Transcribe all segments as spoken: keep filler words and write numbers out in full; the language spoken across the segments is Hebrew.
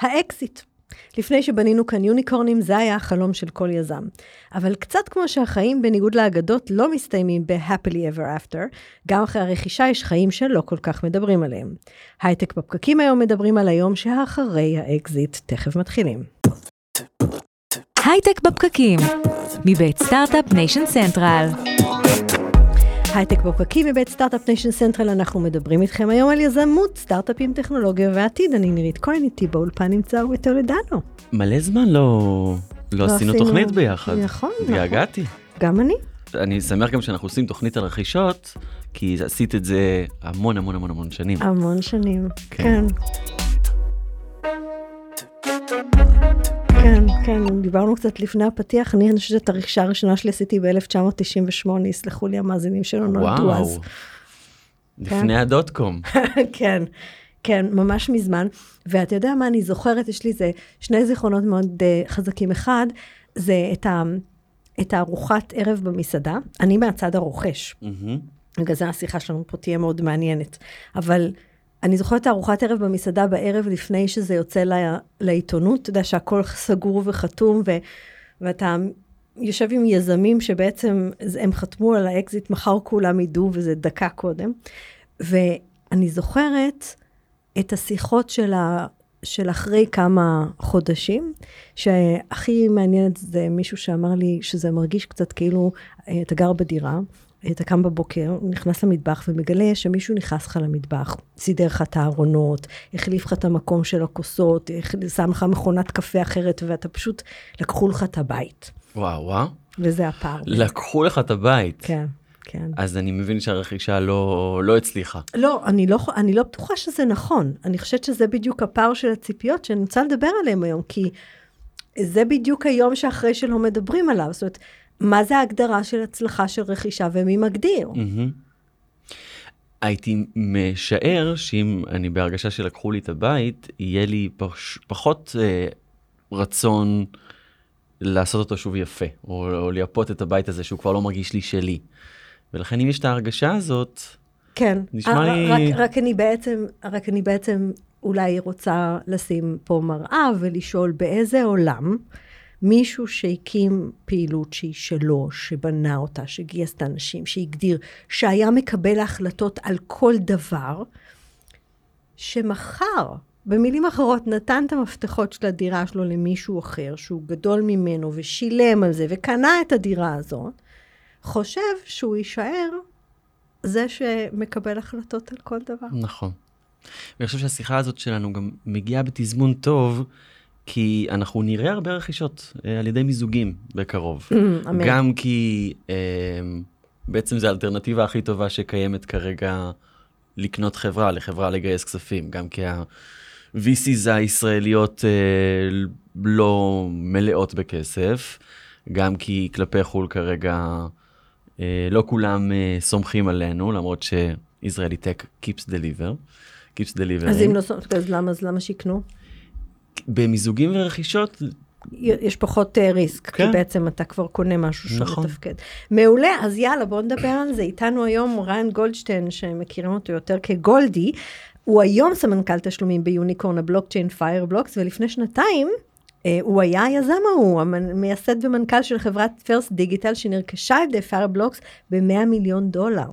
האקזיט. לפני שבנינו כאן יוניקורנים, זה היה החלום של כל יזם. אבל קצת כמו שהחיים בניגוד לאגדות לא מסתיימים ב-happily ever after, גם אחרי הרכישה יש חיים שלא כל כך מדברים עליהם. הייטק בפקקים היום מדברים על היום שאחרי האקזיט. תכף מתחילים. הייטק בפקקים, מבית Start-up Nation Central. הייטק בפקקים מבית סטארט-אפ ניישן סנטרל, אנחנו מדברים איתכם היום על יזמות, סטארט-אפים, טכנולוגיה ועתיד. אני נירית כהן, איתי באולפן נמצא וטולדנו. מלא זמן לא עשינו תוכנית ביחד. נכון, נכון. דאגתי. גם אני. אני שמח גם שאנחנו עושים תוכנית על רכישות, כי עשית את זה המון המון המון המון שנים. המון שנים, כן. כן, כן, דיברנו קצת לפני הפתיח, אני חושבת את הרכישה הראשונה שלי עשיתי ב-אלף תשע מאות תשעים ושמונה, יסלחו לי המאזינים שלו נולדו אז. וואו, לפני הדוט-קום. כן, כן, ממש מזמן, ואתה יודע מה אני זוכרת, יש לי זה שני זיכרונות מאוד uh, חזקים, אחד זה את, ה, את הארוחת ערב במסעדה, אני מהצד הרוכש, בגלל זה השיחה שלנו פה תהיה מאוד מעניינת, אבל... אני זוכרת ארוחת ערב במסעדה בערב לפני שזה יוצא לה, לעיתונות, אתה יודע שהכל סגור וחתום, ו, ואתה יושב עם יזמים שבעצם הם חתמו על האקזיט, מחר כולם ידעו וזה דקה קודם, ואני זוכרת את השיחות של, ה, של אחרי כמה חודשים, שהכי מעניין זה מישהו שאמר לי שזה מרגיש קצת כאילו אתה גר בדירה, אתה קם בבוקר, נכנס למטבח ומגלה שמישהו נכנס לך למטבח, סידר לך את הארונות, החליף לך את המקום של הכוסות, שם לך מכונת קפה אחרת, ואתה פשוט לקחו לך את הבית. וואו, וואו. וזה הפער. לקחו לך את הבית. כן, כן. אז אני מבין שהרכישה לא, לא הצליחה. לא, אני לא, אני לא בטוחה שזה נכון. אני חושבת שזה בדיוק הפער של הציפיות שאני רוצה לדבר עליהם היום, כי זה בדיוק היום שאחרי שלא מדברים עליו. זאת אומרת, מה זה ההגדרה של הצלחה של רכישה ומי מגדיר? הייתי משער שאם אני בהרגשה שלקחו לי את הבית, יהיה לי פחות רצון לעשות אותו שוב יפה, או ליפות את הבית הזה שהוא כבר לא מרגיש לי שלי. ולכן אם יש את ההרגשה הזאת, נשמע לי... רק אני בעצם אולי רוצה לשים פה מראה ולשאול באיזה עולם... מישהו שהקים פעילות שהיא שלו, שבנה אותה, שגייס את האנשים, שהגדיר, שהיה מקבל החלטות על כל דבר, שמחר, במילים אחרות, נתן את המפתחות של הדירה שלו למישהו אחר, שהוא גדול ממנו ושילם על זה וקנה את הדירה הזאת, חושב שהוא יישאר זה שמקבל החלטות על כל דבר. נכון. ואני חושב שהשיחה הזאת שלנו גם מגיעה בתזמון טוב, כי אנחנו נראה הרבה רכישות אה, על ידי מיזוגים בקרוב. Mm, גם כי אה, בעצם זו האלטרנטיבה הכי טובה שקיימת כרגע לקנות חברה, לחברה לגייס כספים. גם כי ה-וי סי'ס הישראליות אה, לא מלאות בכסף. גם כי כלפי חול כרגע אה, לא כולם אה, סומכים עלינו, למרות שישראלי טק keeps deliver. keeps deliver. אז אם לא סומכים, אז למה, אז למה שיקנו? במיזוגים ורכישות... יש פחות ריסק, כי בעצם אתה כבר קונה משהו שהוא מתפקד. מעולה, אז יאללה, בואו נדבר על זה. איתנו היום רן גולדשטיין, שמכירים אותו יותר כגולדי, הוא היום סמנכ"ל תשלומים ביוניקורן, הבלוקצ'יין Fireblocks, ולפני שנתיים הוא היה היזם ההוא, המייסד ומנכ"ל של חברת פרסט דיגיטל, שנרכשה על ידי Fireblocks ב-מאה מיליון דולר.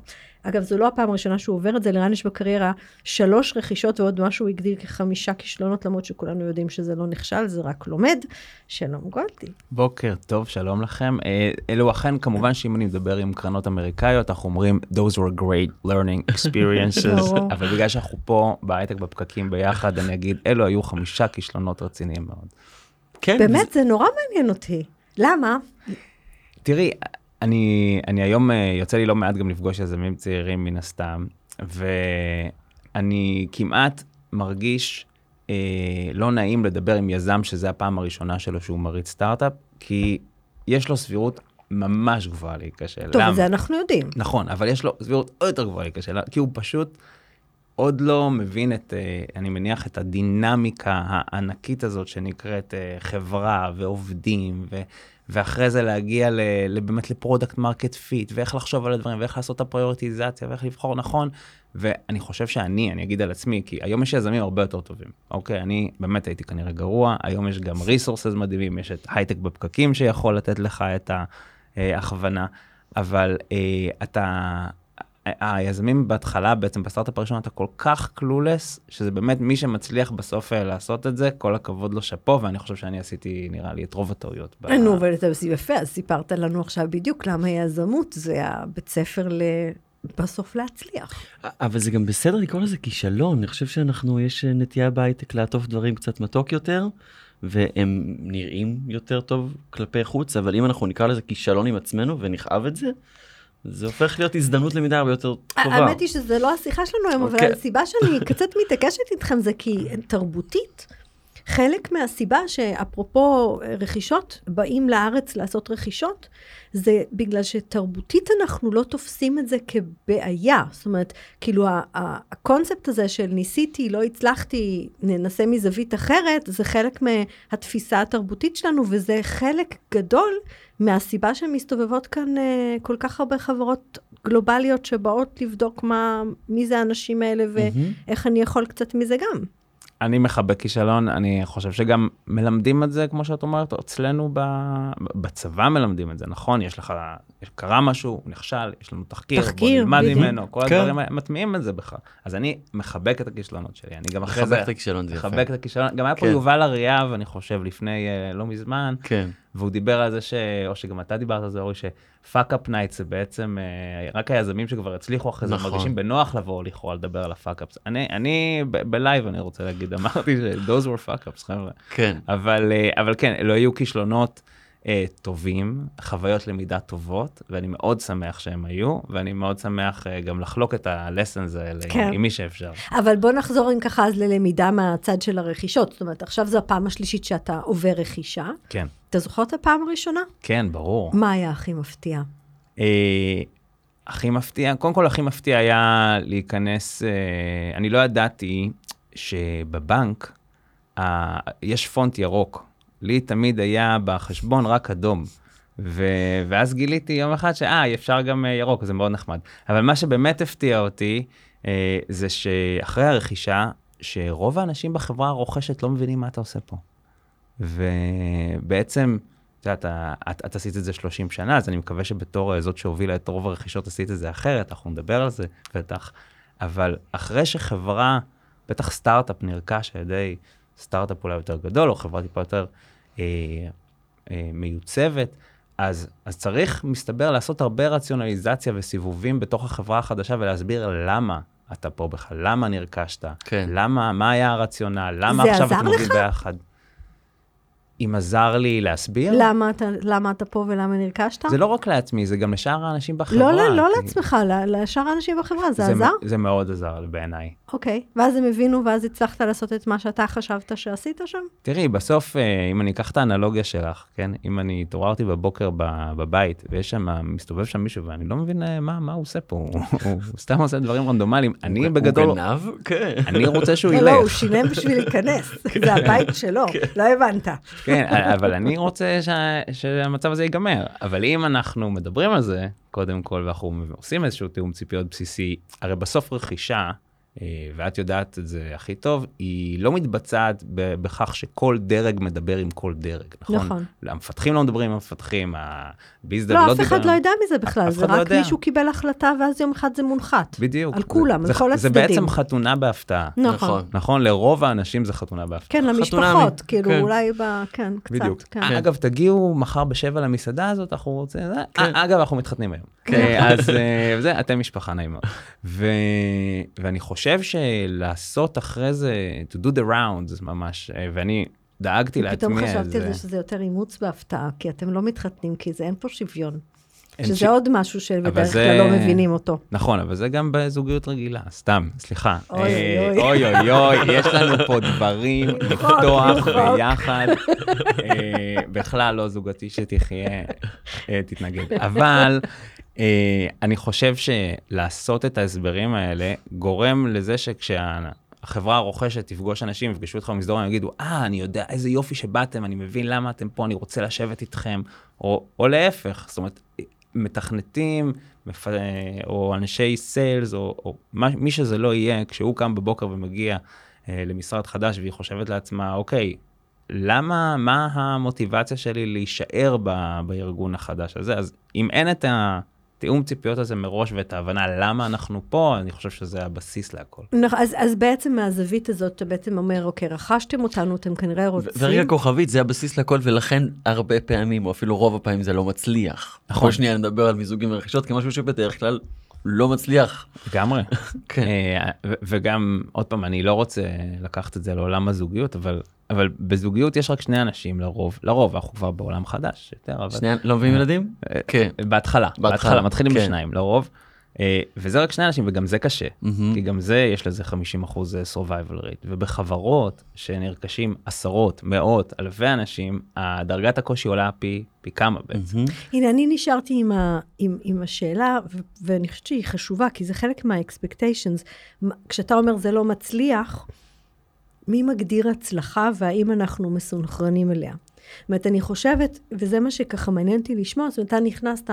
אגב, זו לא הפעם הראשונה שהוא עובר את זה, לרן יש בקריירה שלוש רכישות ועוד משהו הגדיר כחמישה כישלונות, למרות שכולנו יודעים שזה לא נכשל, זה רק לומד. שלום גולדי. בוקר טוב, שלום לכם. אלו אכן, כמובן שאם אני מדבר עם קרנות אמריקאיות, אנחנו אומרים, those were great learning experiences, אבל בגלל שאנחנו פה בהייטק בפקקים ביחד, אני אגיד, אלו היו חמישה כישלונות רציניים מאוד. באמת, זה נורא מעניין אותי. למה? תראי, אני, אני היום יוצא לי לא מעט גם לפגוש יזמים צעירים מן הסתם, ואני כמעט מרגיש אה, לא נעים לדבר עם יזם שזה הפעם הראשונה שלו שהוא מריץ סטארט-אפ, כי יש לו סבירות ממש גבוהה להיכשל. טוב, למה? זה אנחנו יודעים. נכון, אבל יש לו סבירות יותר גבוהה להיכשל, כי הוא פשוט עוד לא מבין את, אני מניח, את הדינמיקה הענקית הזאת שנקראת חברה ועובדים, ו, ואחרי זה להגיע ל, באמת לפרודקט מרקט פיט, ואיך לחשוב על הדברים, ואיך לעשות את הפריוריטיזציה, ואיך לבחור נכון, ואני חושב שאני, אני אגיד על עצמי, כי היום יש יזמים הרבה יותר טובים, אוקיי? אני באמת הייתי כנראה גרוע, היום יש גם ריסורסס מדהימים, יש את הייטק בפקקים שיכול לתת לך את ההכוונה, אבל אתה... היזמים בהתחלה, בעצם בסטארט-אפ הראשון, אתה כל כך קלולס, שזה באמת מי שמצליח בסוף לעשות את זה, כל הכבוד לו שפו, ואני חושב שאני עשיתי, נראה לי, את רוב הטעויות. נו, אבל אתה יפה, אז סיפרת לנו עכשיו בדיוק למה היזמות, זה הבית ספר בסוף להצליח. אבל זה גם בסדר לקרוא לזה כישלון, אני חושב שאנחנו, יש נטייה בהייטק לעטוף דברים קצת מתוק יותר, והם נראים יותר טוב כלפי חוץ, אבל אם אנחנו נקרא לזה כישלון עם עצמנו ונכאב את זה, זה הופך להיות הזדמנות למידה הרבה יותר טובה. האמת היא שזה לא השיחה שלנו היום, אבל הסיבה שאני קצת מתעקשת איתכם זה כי תרבותית, חלק מהסיבה שאפרופו רכישות, באים לארץ לעשות רכישות, זה בגלל שתרבותית אנחנו לא תופסים את זה כבעיה. זאת אומרת, כאילו הקונספט הזה של ניסיתי, לא הצלחתי, ננסה מזווית אחרת, זה חלק מהתפיסה התרבותית שלנו, וזה חלק גדול מהסיבה שמסתובבות כאן כל כך הרבה חברות גלובליות שבאות לבדוק מה, מי זה האנשים האלה ואיך אני יכול קצת מזה גם. אני מחבק כישלון, אני חושב שגם מלמדים את זה, כמו שאת אומרת, אצלנו בצבא מלמדים את זה, נכון? יש לך, קרה משהו, נכשל, יש לנו תחקיר, בוא נלמד ממנו, כל הדברים מטמיעים את זה בכלל. אז אני מחבק את הכישלונות שלי, אני גם אחרי זה, מחבק את הכישלון, גם היה פה יובל אריאב, אני חושב, לפני לא מזמן, והוא דיבר על זה, או שגם אתה דיברת על זה, אורי, שפאק-אפ נייט זה בעצם, רק היזמים שכבר הצליחו אחרי זה, מרגישים בנוח לבוא לכאורה לדבר על הפאק-אפס. אני בלייב, אני רוצה להגיד, אמרתי ש-those were fuck-ups, חבר'ה. כן. אבל כן, לא היו כישלונות טובים, חוויות למידה טובות, ואני מאוד שמח שהם היו, ואני מאוד שמח גם לחלוק את ה-lessons האלה עם מי שאפשר. אבל בוא נחזור עם ככה אז ללמידה מהצד של הרכישות. זאת אומרת, עכשיו זו הפעם השלישית שאתה עובר רכישה. כן. אתה זוכר את הפעם הראשונה? כן, ברור. מה היה הכי מפתיע? הכי מפתיע, קודם כל הכי מפתיע היה להיכנס, אני לא ידעתי שבבנק יש פונט ירוק, לי תמיד היה בחשבון רק אדום, ו- ואז גיליתי יום אחד שאה, אפשר גם ירוק, זה מאוד נחמד. אבל מה שבאמת הפתיע אותי, אה, זה שאחרי הרכישה, שרוב האנשים בחברה הרוכשת לא מבינים מה אתה עושה פה. ובעצם, אתה, אתה, אתה, אתה עשית את זה שלושים שנה, אז אני מקווה שבתור זאת שהובילה את רוב הרכישות עשית את זה אחרת, אנחנו נדבר על זה, בטח. אבל אחרי שחברה, בטח סטארט-אפ נרכש על ידי סטארט-אפ אולי יותר גדול, או חברה טיפה יותר אה, אה, מיוצבת, אז, אז צריך, מסתבר, לעשות הרבה רציונליזציה וסיבובים בתוך החברה החדשה, ולהסביר למה אתה פה בכלל, למה נרכשת, כן. למה, מה היה הרציונל, למה עכשיו אתם מוביל ביחד. אם עזר לי להסביר. למה אתה, למה אתה פה ולמה נרכשת? זה לא רק לעצמי, זה גם לשאר האנשים בחברה. לא, לא, לא לעצמך, לשאר האנשים בחברה, זה עזר? זה מאוד עזר בעיניי. אוקיי, ואז הם הבינו, ואז הצלחת לעשות את מה שאתה חשבת שעשית שם? תראי, בסוף, אם אני אקח את האנלוגיה שלך, כן? אם אני התעוררתי בבוקר בבית, ויש שם, מסתובב שם מישהו, ואני לא מבין מה הוא עושה פה, הוא סתם עושה דברים רנדומליים. אני בגדול... הוא גנב? כן. אני רוצה שהוא ילך. לא, הוא שילם בשביל להיכנס. זה הבית שלו, לא הבנת. כן, אבל אני רוצה שהמצב הזה ייגמר. אבל אם אנחנו מדברים על זה, קודם כל, ואנחנו עושים איזשהו תיאום ציפיות בסיסי, הרי בסוף רכישה, ואת יודעת את זה הכי טוב, היא לא מתבצעת בכך שכל דרג מדבר עם כל דרג, נכון? נכון. המפתחים לא מדברים עם המפתחים, הביזדב לא, לא אף אחד לא יודע מזה בכלל, זה רק לא מישהו קיבל החלטה, ואז יום אחד זה מונחת. בדיוק. על כולם, זה, על כל זה, הצדדים. זה בעצם חתונה בהפתעה. נכון. נכון. נכון, לרוב האנשים זה חתונה בהפתעה. כן, למשפחות, מ... כאילו, כן. אולי ב... כן, קצת. בדיוק. כן. אגב, תגיעו מחר בשבע למסעדה הזאת, אנחנו רוצים... כן. אגב, אנחנו מתחתנים היום. כן. אז זה, אתם משפחה נעימה. ואני חושב אני חושב שלעשות אחרי זה, to do the rounds ממש, ואני דאגתי לעצמי על זה. פתאום חשבתי על זה שזה יותר אימוץ בהפתעה, כי אתם לא מתחתנים, כי זה אין פה שוויון. שזה עוד משהו שבדרך כלל לא מבינים אותו. נכון, אבל זה גם בזוגיות רגילה, סתם, סליחה. אוי אוי אוי אוי, יש לנו פה דברים לפתוח ביחד, בכלל לא זוגתי שתחיה, תתנגד. אבל... אני חושב שלעשות את ההסברים האלה גורם לזה שכשהחברה הרוכשת תפגוש אנשים, יפגשו אתכם במסדרון, הם יגידו, אה, אני יודע איזה יופי שבאתם, אני מבין למה אתם פה, אני רוצה לשבת איתכם, או, או להפך, זאת אומרת, מתכנתים, או אנשי סיילס, או, או מי שזה לא יהיה, כשהוא קם בבוקר ומגיע למשרד חדש, והיא חושבת לעצמה, אוקיי, למה, מה המוטיבציה שלי להישאר ב, בארגון החדש הזה? אז אם אין את התיאום ציפיות הזה מראש ואת ההבנה למה אנחנו פה, אני חושב שזה הבסיס להכל. אז, אז בעצם מהזווית הזאת, אתה בעצם אומר, אוקיי, רכשתם אותנו, אתם כנראה רוצים. ורגע כוכבית, זה הבסיס להכל, ולכן הרבה פעמים, או אפילו רוב הפעמים, זה לא מצליח. נכון. שנייה, נדבר על מיזוגים ורכישות, כמשהו שבדרך כלל לא מצליח. לגמרי. כן. וגם, עוד פעם, אני לא רוצה לקחת את זה לעולם הזוגיות, אבל... אבל בזוגיות יש רק שני אנשים לרוב, לרוב אנחנו כבר בעולם חדש. שני, לא מביאים ילדים? כן. בהתחלה, בהתחלה, מתחילים בשניים, לרוב. וזה רק שני אנשים, וגם זה קשה, כי גם זה, יש לזה חמישים אחוז survival rate. ובחברות שנרכשים עשרות, מאות, אלפי אנשים, הדרגת הקושי עולה פי, פי כמה בעצם. הנה, אני נשארתי עם ה, עם, עם השאלה, ואני חושבת שהיא חשובה, כי זה חלק מה-expectations. כשאתה אומר, זה לא מצליח, מי מגדיר הצלחה, והאם אנחנו מסונכרנים אליה. זאת אומרת, אני חושבת, וזה מה שככה מעניין אותי לשמוע, זאת אומרת, אתה נכנסת,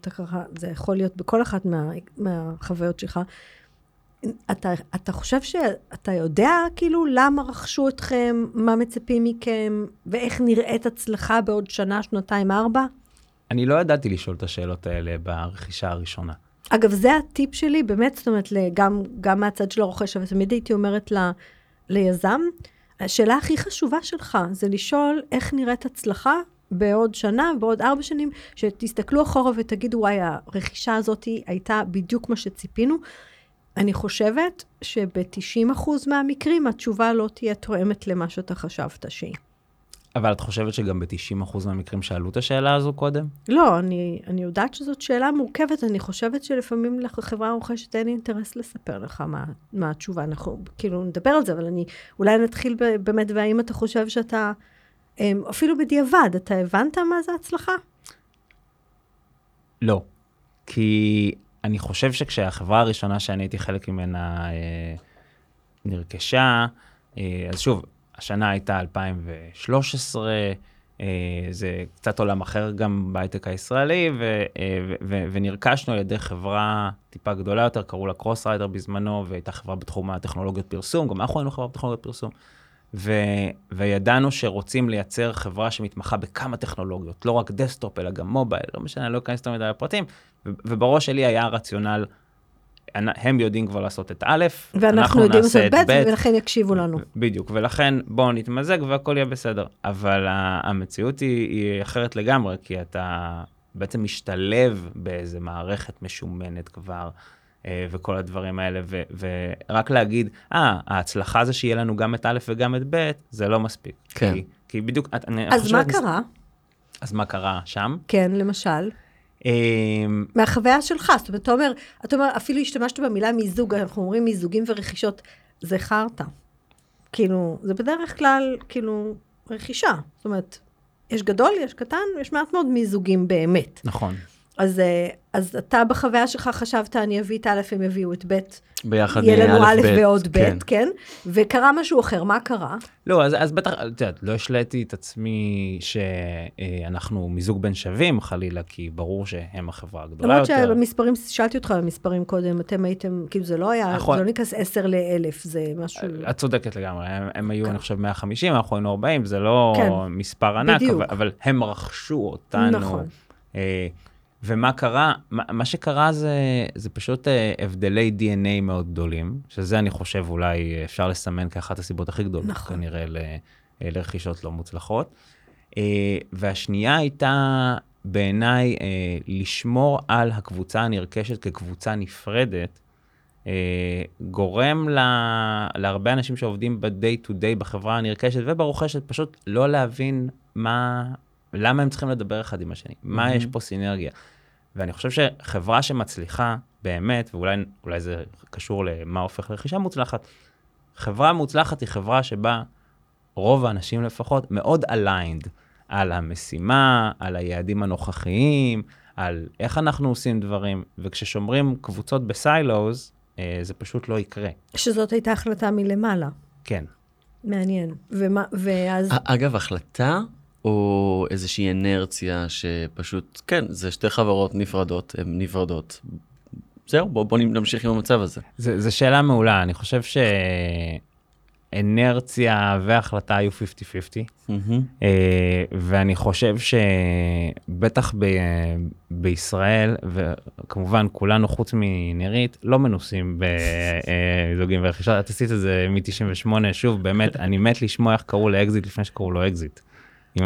אתה ככה, זה יכול להיות בכל אחת מה, מהחוויות שלך, אתה, אתה חושב שאתה יודע, כאילו, למה רכשו אתכם, מה מצפים מכם, ואיך נראית הצלחה בעוד שנה, שנתיים, ארבע? אני לא ידעתי לשאול את השאלות האלה ברכישה הראשונה. אגב, זה הטיפ שלי, באמת, זאת אומרת, גם, גם מהצד של הרוכש, אבל תמיד הייתי אומרת לה, ליזם, השאלה הכי חשובה שלך זה לשאול איך נראית הצלחה בעוד שנה, בעוד ארבע שנים, שתסתכלו אחורה ותגידו, וואי, הרכישה הזאת הייתה בדיוק מה שציפינו. אני חושבת שב-תשעים אחוז מהמקרים התשובה לא תהיה תואמת למה שאתה חשבת שהיא. אבל את חושבת שגם ב-תשעים אחוז מהמקרים שאלו את השאלה הזו קודם? לא, אני, אני יודעת שזאת שאלה מורכבת, אני חושבת שלפעמים לחברה הרוכשת אין אינטרס לספר לך מה, מה התשובה, אנחנו כאילו נדבר על זה, אבל אני, אולי נתחיל ב, באמת, והאם אתה חושב שאתה, אפילו בדיעבד, אתה הבנת מה זה הצלחה? לא, כי אני חושב שכשהחברה הראשונה שאני הייתי חלק ממנה אה, נרכשה, אה, אז שוב, השנה הייתה אלפיים ושלוש עשרה, זה קצת עולם אחר גם בהייטק הישראלי, ונרכשנו על ידי חברה טיפה גדולה יותר, קראו לה Crossrider בזמנו, והייתה חברה בתחום הטכנולוגיות פרסום, גם אנחנו היינו חברה בטכנולוגיות פרסום, וידענו שרוצים לייצר חברה שמתמחה בכמה טכנולוגיות, לא רק דסקטופ, אלא גם מובייל, לא משנה, לא אכנס יותר מדי לפרטים, ובראש שלי היה רציונל, הם יודעים כבר לעשות את א', ואנחנו יודעים לעשות ב', ולכן יקשיבו לנו. בדיוק, ולכן בואו נתמזג והכל יהיה בסדר. אבל המציאות היא אחרת לגמרי, כי אתה בעצם משתלב באיזה מערכת משומנת כבר, וכל הדברים האלה, ורק להגיד, אה, ההצלחה זה שיהיה לנו גם את א' וגם את ב', זה לא מספיק. כן. כי בדיוק... אז מה קרה? אז מה קרה שם? כן, למשל... מהחוויה שלך, זאת אומרת, אתה אומר, אתה אומר, אפילו השתמשת במילה מיזוג, אנחנו אומרים מיזוגים ורכישות, זה חרת. כאילו, זה בדרך כלל, כאילו, רכישה. זאת אומרת, יש גדול, יש קטן, יש מעט מאוד מיזוגים באמת. נכון. אז, אז אתה בחוויה שלך חשבת, אני אביא את א', הם יביאו את ב', ביחד יהיה לנו א' ועוד ב', כן? וקרה משהו אחר, מה קרה? לא, אז בטח, לא השליתי את עצמי שאנחנו מיזוג בין שווים חלילה, כי ברור שהם החברה הגדולה יותר. למרות שהמספרים, שאלתי אותך על המספרים קודם, אתם הייתם, כאילו זה לא היה, זה לא ניקס עשר לאלף, זה משהו... את צודקת לגמרי, הם היו, אני חושב, מאה וחמישים, אנחנו היינו ארבעים, זה לא מספר ענק, אבל הם רכשו אותנו. ומה קרה? מה שקרה זה, זה פשוט הבדלי די אן איי מאוד גדולים, שזה אני חושב אולי אפשר לסמן כאחת הסיבות הכי גדולות, נכון. כנראה ל, לרכישות לא מוצלחות. והשנייה הייתה בעיניי לשמור על הקבוצה הנרכשת כקבוצה נפרדת, גורם לה, להרבה אנשים שעובדים ב-day to day בחברה הנרכשת וברוכשת, פשוט לא להבין מה, למה הם צריכים לדבר אחד עם השני, מה יש פה סינרגיה. ואני חושב שחברה שמצליחה באמת, ואולי זה קשור למה הופך לרכישה מוצלחת, חברה מוצלחת היא חברה שבה רוב האנשים לפחות מאוד aligned על המשימה, על היעדים הנוכחיים, על איך אנחנו עושים דברים, וכששומרים קבוצות בסיילוז, זה פשוט לא יקרה. שזאת הייתה החלטה מלמעלה. כן. מעניין. ומה, ואז... אגב, החלטה או איזושהי אנרציה שפשוט, כן, זה שתי חברות נפרדות, הן נפרדות. זהו, בוא, בוא נמשיך עם המצב הזה. זה, זה שאלה מעולה. אני חושב שאנרציה והחלטה היו חמישים חמישים. ואני חושב שבטח ב... בישראל, וכמובן כולנו חוץ מנרית, לא מנוסים בזוגים ורכישה. את עשית את זה מ-תשעים ושמונה, שוב, באמת, אני מת לשמוע איך קראו לאקזיט לפני שקראו לו אקזיט.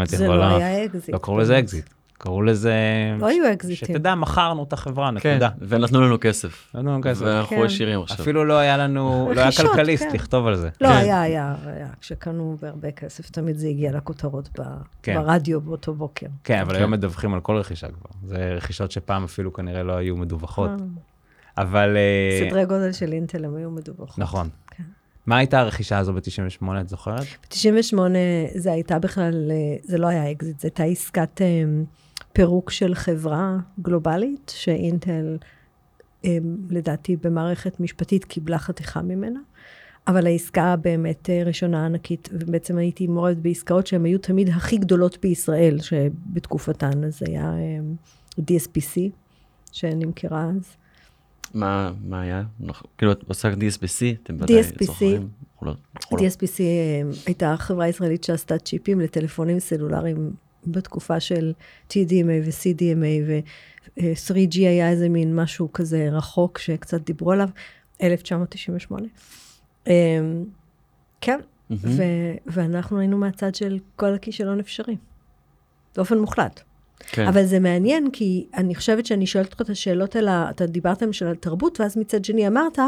זה לא היה אקזיט. לא קראו לזה אקזיט. קראו לזה... לא היו אקזיטים. שתדע, מכרנו את החברה, נקודה. כן, ונתנו לנו כסף. נתנו לנו כסף. ואנחנו עשירים עכשיו. אפילו לא היה לנו, לא היה כלכליסט לכתוב על זה. לא, היה, היה, היה. כשקנו בהרבה כסף, תמיד זה הגיע לכותרות ברדיו באותו בוקר. כן, אבל היום מדווחים על כל רכישה כבר. זה רכישות שפעם אפילו כנראה לא היו מדווחות. אבל... סדרי גודל של אינטל הם היו מדווחות. נכון. כן. מה הייתה הרכישה הזו ב-תשעים ושמונה, את זוכרת? ב-תשעים ושמונה זה הייתה בכלל, זה לא היה אקזיט, זה הייתה עסקת פירוק של חברה גלובלית, שאינטל, לדעתי, במערכת משפטית קיבלה חתיכה ממנה, אבל העסקה באמת ראשונה ענקית, ובעצם הייתי מעורבת בעסקאות שהן היו תמיד הכי גדולות בישראל, שבתקופתן אז היה די אס פי סי, שנמכרה אז. מה, מה היה? כאילו, את עושה די אס פי סי, אתם בדיוק זוכרים? די אס פי סי הייתה חברה ישראלית שעשתה צ'יפים לטלפונים סלולריים בתקופה של טי די אם איי ו-סי די אם איי ו-תרי ג'י היה איזה מין משהו כזה רחוק שקצת דיברו עליו, אלף תשע מאות תשעים ושמונה. כן, ואנחנו היינו מהצד של כל הכישלון אפשרי, באופן מוחלט. כן. אבל זה מעניין, כי אני חושבת שאני שואלת אותך את השאלות על ה... אתה דיברת למשל על תרבות, ואז מצד שני אמרת,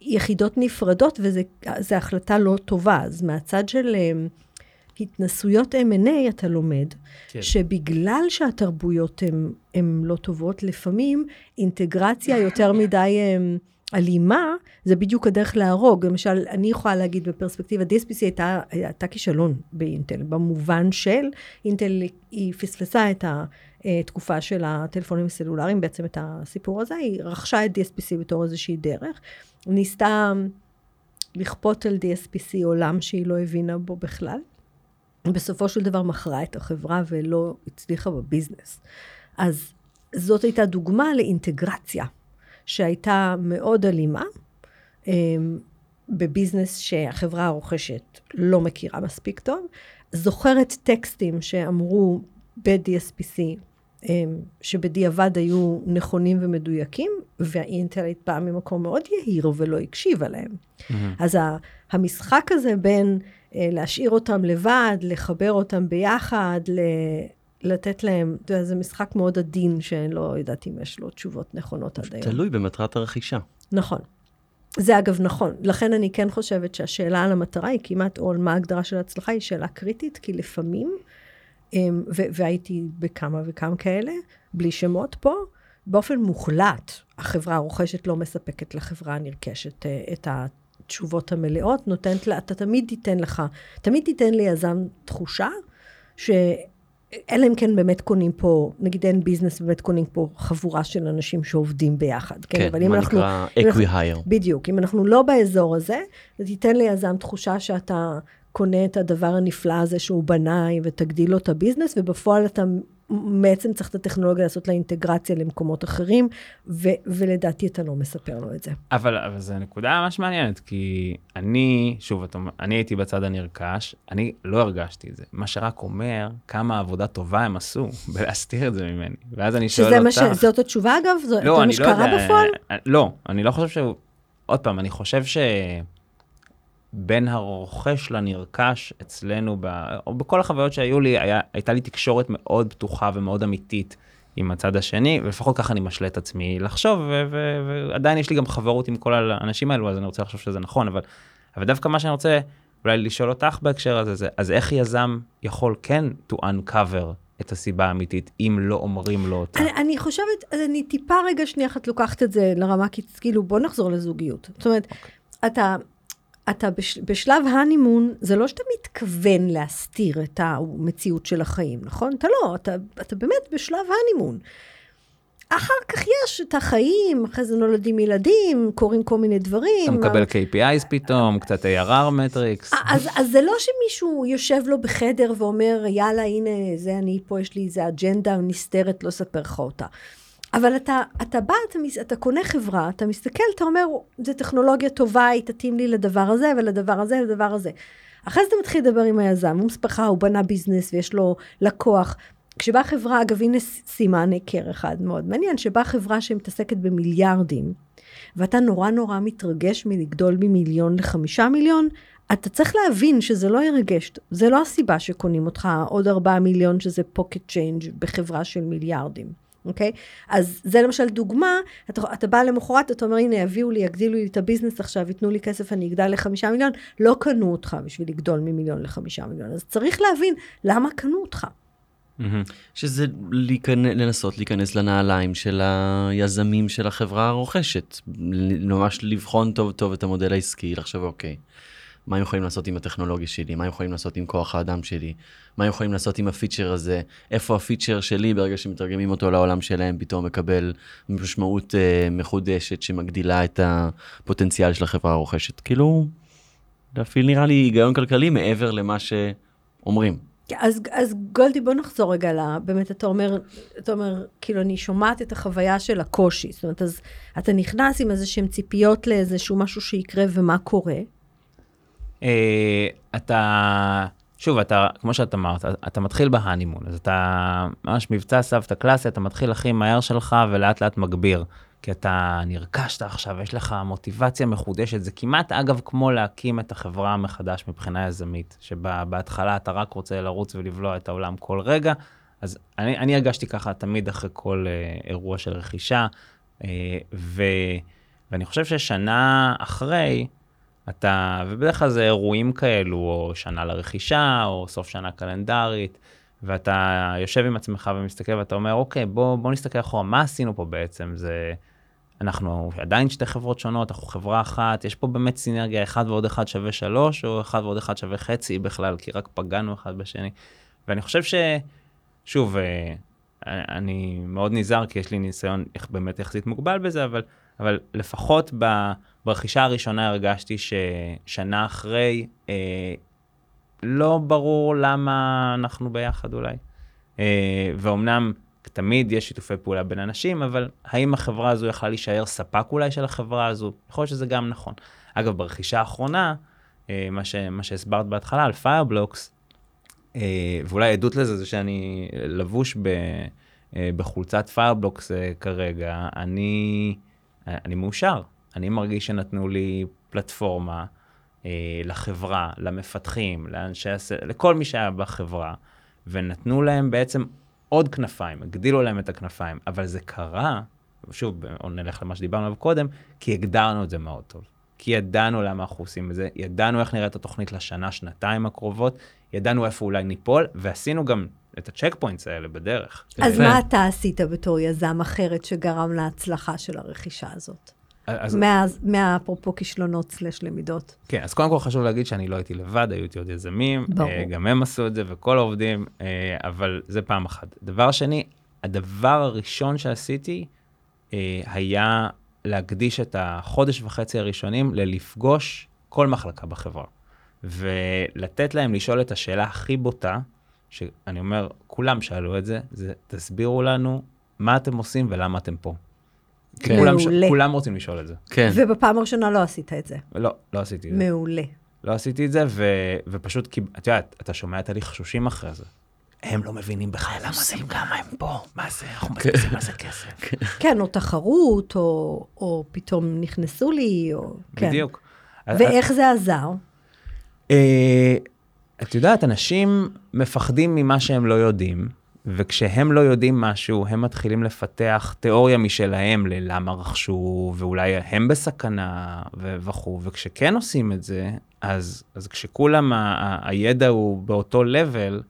יחידות נפרדות, וזו החלטה לא טובה. אז מהצד של התנסויות אם אנד איי אתה לומד, כן. שבגלל שהתרבויות הן לא טובות, לפעמים אינטגרציה יותר מדי הם, אלימה, זה בדיוק הדרך להרוג. למשל, אני יכולה להגיד בפרספקטיבה, די אס פי סי הייתה, הייתה כישלון באינטל, במובן של אינטל היא פספסה את התקופה של הטלפונים הסלולריים, בעצם את הסיפור הזה, היא רכשה את די אס פי סי בתור איזושהי דרך, ניסתה לכפות על די אס פי סי עולם שהיא לא הבינה בו בכלל, בסופו של דבר מכרה את החברה ולא הצליחה בביזנס. אז זאת הייתה דוגמה לאינטגרציה, שהייתה מאוד אלימה, בביזנס שהחברה הרוכשת לא מכירה מספיק טוב, זוכרת טקסטים שאמרו ב-די אס פי סי, שבדיעבד היו נכונים ומדויקים, והאינטל התפעה ממקום מאוד יהיר ולא הקשיב עליהם. אז המשחק הזה בין להשאיר אותם לבד, לחבר אותם ביחד, ל... לתת להם, זה משחק מאוד עדין, שלא יודעת אם יש לו תשובות נכונות עד היום. תלוי במטרת הרכישה. נכון. זה אגב נכון. לכן אני כן חושבת שהשאלה על המטרה היא כמעט, או על מה ההגדרה של ההצלחה, היא שאלה קריטית, כי לפעמים, והייתי בכמה וכמה כאלה, בלי שמות פה, באופן מוחלט, החברה הרוכשת לא מספקת לחברה הנרכשת את התשובות המלאות, נותנת לה, אתה תמיד תיתן לך, תמיד תיתן ליזם תחושה, ש... אלא אם כן באמת קונים פה, נגיד אין ביזנס, באמת קונים פה חבורה של אנשים שעובדים ביחד. כן, כן, מה נקרא אקווי-הייר. בדיוק, אם אנחנו לא באזור הזה, זה תיתן ליזם תחושה שאתה קונה את הדבר הנפלא הזה שהוא בנאי, ותגדיל לו את הביזנס, ובפועל אתה בעצם צריך את הטכנולוגיה לעשות לה אינטגרציה למקומות אחרים, ו- ולדעתי אתה לא מספר לו את זה. אבל, אבל זו נקודה ממש מעניינת, כי אני, שוב, את, אני הייתי בצד הנרכש, אני לא הרגשתי את זה. מה שרק אומר, כמה עבודה טובה הם עשו, בלהסתיר את זה ממני. ואז אני שואל אותך... שזה אותה תשובה אגב? זו, לא, אותו משקרה לא בפועל? לא, אני לא חושב ש... עוד פעם, אני חושב ש... בין הרוכש לנרכש אצלנו, או בכל החוויות שהיו לי, הייתה לי תקשורת מאוד בטוחה ומאוד אמיתית עם הצד השני, ולפחות ככה אני משלה את עצמי לחשוב, ועדיין יש לי גם חברות עם כל האנשים האלו, אז אני רוצה לחשוב שזה נכון, אבל דווקא מה שאני רוצה אולי לשאול אותך בהקשר הזה, אז איך יזם יכול כן to uncover את הסיבה האמיתית, אם לא אומרים לו אותה? אני חושבת, אני טיפה רגע שנייה אחת לוקחת את זה לרמה, כאילו בוא נחזור לזוגיות. זאת אומרת, אתה... אתה בשלב הנימון, זה לא שאתה מתכוון להסתיר את המציאות של החיים, נכון? אתה לא, אתה, אתה באמת בשלב הנימון. אחר כך יש את החיים, אחרי זה נולדים ילדים, קוראים כל מיני דברים. אתה מקבל K P Is פתאום, קצת A R R מטריקס. אז, אז זה לא שמישהו יושב לו בחדר ואומר, יאללה, הנה, זה אני פה, יש לי איזה אג'נדה, נסתרת, לא ספר לך אותה. אבל אתה, אתה בא, אתה, אתה קונה חברה, אתה מסתכל, אתה אומר, זה טכנולוגיה טובה, היא תתאים לי לדבר הזה, ולדבר הזה, ולדבר הזה. אחרי זה אתה מתחיל לדבר עם היזם, הוא מספחה, הוא בנה ביזנס, ויש לו לקוח. כשבאה חברה, אגב, הנה סימן עיקר אחד מאוד מעניין, שבאה חברה שמתעסקת במיליארדים, ואתה נורא נורא מתרגש מלגדול ממיליון לחמישה מיליון, אתה צריך להבין שזה לא ירגש, זה לא הסיבה שקונים אותך עוד ארבעה מיליון, שזה פוקט צ'יינג' בחברה של מיליארדים. אוקיי? אז זה למשל דוגמה, אתה, אתה בא למחרת, אתה אומר, הנה, יביאו לי, יגדילו לי את הביזנס עכשיו, יתנו לי כסף, אני אגדל לחמישה מיליון, לא קנו אותך בשביל לגדול ממיליון לחמישה מיליון. אז צריך להבין למה קנו אותך. שזה לנסות להיכנס לנעליים של היזמים של החברה הרוכשת, ממש לבחון טוב טוב את המודל העסקי, לחשוב, אוקיי, מה הם יכולים לעשות עם הטכנולוגיה שלי, מה הם יכולים לעשות עם כוח האדם שלי, מה הם יכולים לעשות עם הפיצ'ר הזה, איפה הפיצ'ר שלי ברגע שמתרגמים אותו לעולם שלהם, פתאום מקבל משמעות uh, מחודשת שמגדילה את הפוטנציאל של החברה הרוכשת. כאילו, אפילו נראה לי היגיון כלכלי מעבר למה שאומרים. אז, אז גולדי, בוא נחזור רגע לה, באמת אתה אומר, אתה אומר, כאילו אני שומעת את החוויה של הקושי, זאת אומרת, אז אתה נכנס עם איזה שהם ציפיות לאיזשהו משהו שיקרה ומה קורה? אתה, שוב, אתה, כמו שאת אמרת, אתה מתחיל בהנימון, אז אתה ממש מבצע סבתא קלאסי, אתה מתחיל הכי מהר שלך ולאט לאט מגביר, כי אתה נרכשת עכשיו, יש לך מוטיבציה מחודשת, זה כמעט אגב כמו להקים את החברה מחדש מבחינה יזמית, שבהתחלה אתה רק רוצה לרוץ ולבלוע את העולם כל רגע, אז אני, אני הרגשתי ככה תמיד אחרי כל אה, אירוע של רכישה, אה, ו, ואני חושב ששנה אחרי, אתה, ובדרך כלל זה אירועים כאלו, או שנה לרכישה, או סוף שנה קלנדרית, ואתה יושב עם עצמך ומסתכל, ואתה אומר, אוקיי, בוא, בוא נסתכל אחורה, מה עשינו פה בעצם? זה, אנחנו עדיין שתי חברות שונות, אנחנו חברה אחת, יש פה באמת סינרגיה, אחד ועוד אחד שווה שלוש, או אחד ועוד אחד שווה חצי בכלל, כי רק פגענו אחד בשני. ואני חושב ש, שוב, אני מאוד נזהר, כי יש לי ניסיון באמת יחסית מוגבל בזה, אבל, אבל לפחות ב, ברכישה הראשונה הרגשתי ששנה אחרי, לא ברור למה אנחנו ביחד אולי. ואומנם תמיד יש שיתופי פעולה בין אנשים, אבל האם החברה הזו יכלה להישאר ספק אולי של החברה הזו? יכול להיות שזה גם נכון. אגב, ברכישה האחרונה, מה ש, מה שהסברת בהתחלה על Fireblocks, ואולי עדות לזה זה שאני לבוש ב, בחולצת Fireblocks כרגע, אני, אני מאושר. אני מרגיש שנתנו לי פלטפורמה, לחברה, למפתחים, לאנשי, לכל מי שהיה בחברה, ונתנו להם בעצם עוד כנפיים, הגדילו להם את הכנפיים, אבל זה קרה, שוב, נלך למה שדיברנו עליו קודם, כי הגדרנו את זה מאוד טוב, כי ידענו למה אנחנו עושים את זה, ידענו איך נראית התוכנית לשנה, שנתיים הקרובות, ידענו איפה אולי ניפול, ועשינו גם את הצ'קפוינטס האלה בדרך. אז מה אתה עשית בתור יזם אחרת שגרם להצלחה של הרכישה הזאת? מהאפרופו כישלונות סלש למידות. כן, אז קודם כל חשוב להגיד שאני לא הייתי לבד, היו אותי עוד יזמים, גם הם עשו את זה וכל העובדים, אבל זה פעם אחת. דבר שני, הדבר הראשון שעשיתי היה להקדיש את החודש וחצי הראשונים ללפגוש כל מחלקה בחברה, ולתת להם לשאול את השאלה הכי בוטה, שאני אומר, כולם שאלו את זה, זה תסבירו לנו מה אתם עושים ולמה אתם פה. כולם, ש... כולם רוצים לשאול את זה. כן. ובפעם הראשונה לא עשית את זה. לא, לא עשיתי את זה. מעולה. לא עשיתי את זה, ו... ופשוט, כי... את יודעת, אתה שומע את הלחשושים אחרי זה. הם לא מבינים בכלל למה זה, כמה הם פה, מה זה, אנחנו מבזבזים על זה כסף. כן, או תחרות, או, או פתאום נכנסו לי, או... בדיוק. כן. ואיך אז... זה עזר? אה, את יודעת, אנשים מפחדים ממה שהם לא יודעים, וכשהם לא יודעים משהו, הם מתחילים לפתח תיאוריה משלהם ללמה רכשו, ואולי הם בסכנה וכו'. וכשכן עושים את זה, אז, אז כשכולם ה- הידע הוא באותו level,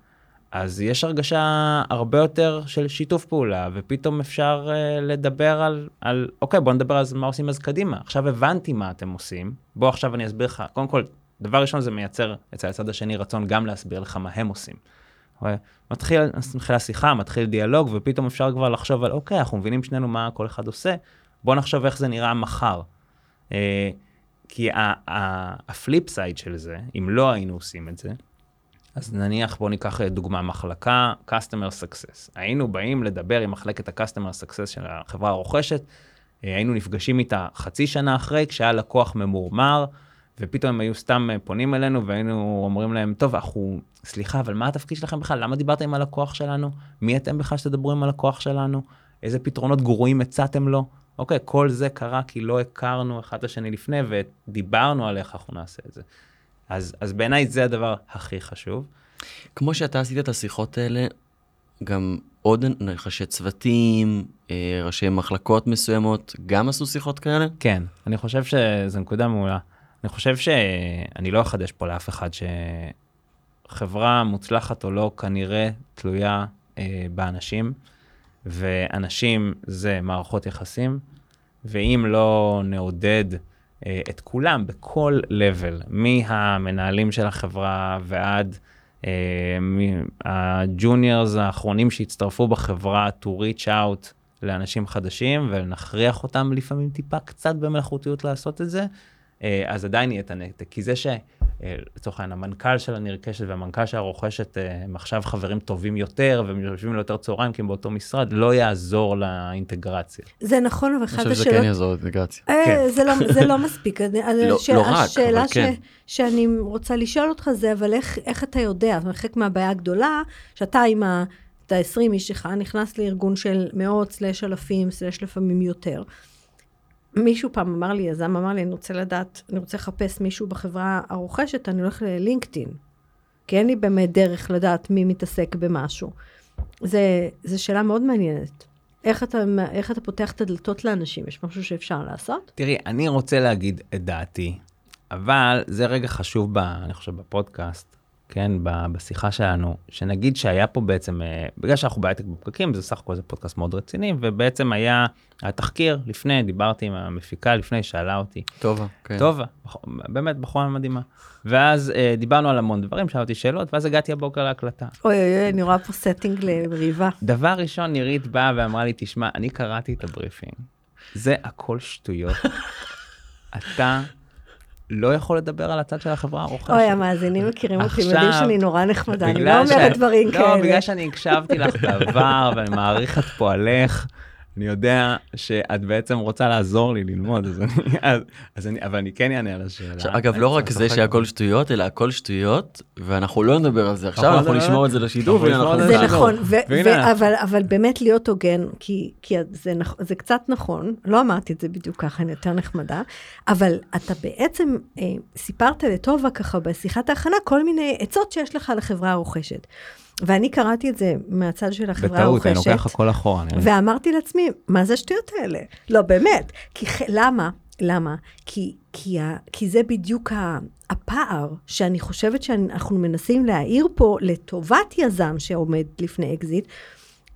אז יש הרגשה הרבה יותר של שיתוף פעולה, ופתאום אפשר uh, לדבר על, על, אוקיי, בוא נדבר על מה עושים אז קדימה. עכשיו הבנתי מה אתם עושים, בוא עכשיו אני אסביר לך. קודם כל, דבר ראשון זה מייצר אצל הצד השני רצון גם להסביר לך מה הם עושים. מתחיל השיחה, מתחיל דיאלוג, ופתאום אפשר כבר לחשוב על, אוקיי, אנחנו מבינים שנינו מה כל אחד עושה, בוא נחשוב איך זה נראה מחר. כי הפליפ סייד של זה, אם לא היינו עושים את זה, אז נניח, בוא ניקח דוגמה, מחלקה Customer Success. היינו באים לדבר עם מחלקת ה-Customer Success של החברה הרוכשת, היינו נפגשים איתה חצי שנה אחרי, כשהיה לקוח ממורמר, ופתאום הם היו סתם פונים אלינו, והיינו אומרים להם, טוב, אנחנו, סליחה, אבל מה התפקיד שלכם בכלל? למה דיברתם עם הלקוח שלנו? מי אתם בכלל שתדברו עם הלקוח שלנו? איזה פתרונות גרועים הצעתם לו? אוקיי, כל זה קרה כי לא הכרנו אחד לשני לפני, ודיברנו עליך, אנחנו נעשה את זה. אז, אז בעיניי זה הדבר הכי חשוב. כמו שאתה עשית את השיחות האלה, גם עוד ראשי צוותים, ראשי מחלקות מסוימות, גם עשו שיחות כאלה? כן, אני חושב שזה נקודה מעולה. אני חושב שאני לא אחדש פה לאף אחד שחברה מוצלחת או לא כנראה תלויה אה, באנשים, ואנשים זה מערכות יחסים, ואם לא נעודד אה, את כולם בכל level, מהמנהלים של החברה ועד אה, הג'וניורס האחרונים שהצטרפו בחברה to reach out לאנשים חדשים, ולנכריח אותם לפעמים טיפה קצת במלאכותיות לעשות את זה, אז עדיין יהיה את הנתק, כי זה שלצורך העניין, המנכ"ל של הנרכשת והמנכ"ל של הרוכשת, הם עכשיו חברים טובים יותר, והם יושבים לו יותר צהריים, כי הם באותו משרד, לא יעזור לאינטגרציה. זה נכון, אבל אחד השאלות... אני חושב שזה כן יעזור לאינטגרציה. זה לא מספיק. לא רק, אבל כן. שאני רוצה לשאול אותך זה, אבל איך אתה יודע? זאת אומרת, חלק מהבעיה הגדולה, שאתה עם ה... אתה עשרים איש שלך, נכנס לארגון של מאות, סלש אלפים, סלש לפעמים יותר. מישהו פעם אמר לי, יזם אמר לי, אני רוצה לדעת, אני רוצה לחפש מישהו בחברה הרוכשת, אני הולך ללינקדאין, כי אין לי באמת דרך לדעת מי מתעסק במשהו. זה, זה שאלה מאוד מעניינת. איך אתה, איך אתה פותח את הדלתות לאנשים? יש משהו שאפשר לעשות? תראי, אני רוצה להגיד את דעתי, אבל זה רגע חשוב, ב, אני חושב, בפודקאסט, כן, בשיחה שלנו, שנגיד שהיה פה בעצם, בגלל שאנחנו בהייטק בפקקים, זה סך הכל זה פודקאסט מאוד רציני, ובעצם היה התחקיר לפני, דיברתי עם המפיקה לפני, שאלה אותי. טובה, כן. טובה, באמת בחורה מדהימה. ואז דיברנו על המון דברים, שאלתי שאלות, ואז הגעתי הבוקר להקלטה. אוי, אוי, אוי, נראה פה סטינג למריבה. דבר ראשון, נירית באה ואמרה לי, תשמע, אני קראתי את הבריפינג. זה הכל שטויות. אתה... לא יכול לדבר על הצד של החברה הרוכשת. אוי, המאזינים מכירים אותי, יודעים שאני נורא נחמדה, אני לא אומרת דברים כאלה. לא, בגלל שאני הקשבתי לך בעבר, ואני מעריך את פועלך, אני יודע שאת בעצם רוצה לעזור לי ללמוד, אבל אני כן אענה על השאלה. אגב, לא רק זה שהכל שטויות, אלא הכל שטויות, ואנחנו לא נדבר על זה עכשיו, אנחנו נשמור את זה לשידור. זה נכון, אבל באמת להיות הוגן, כי זה קצת נכון, לא אמרתי את זה בדיוק ככה, אני יותר נחמדה, אבל אתה בעצם סיפרת לטובה ככה בשיחת ההכנה, כל מיני עצות שיש לך לחברה הרוכשת. ואני קראתי את זה מהצד של החברה הרוכשת. בטעות, אני לוקח הכל אחורה. ואמרתי לעצמי, מה זה שטויות האלה? לא, באמת. כי, למה? למה? כי, כי, כי זה בדיוק הפער שאני חושבת שאנחנו מנסים להעיר פה לטובת יזם שעומד לפני אקזיט,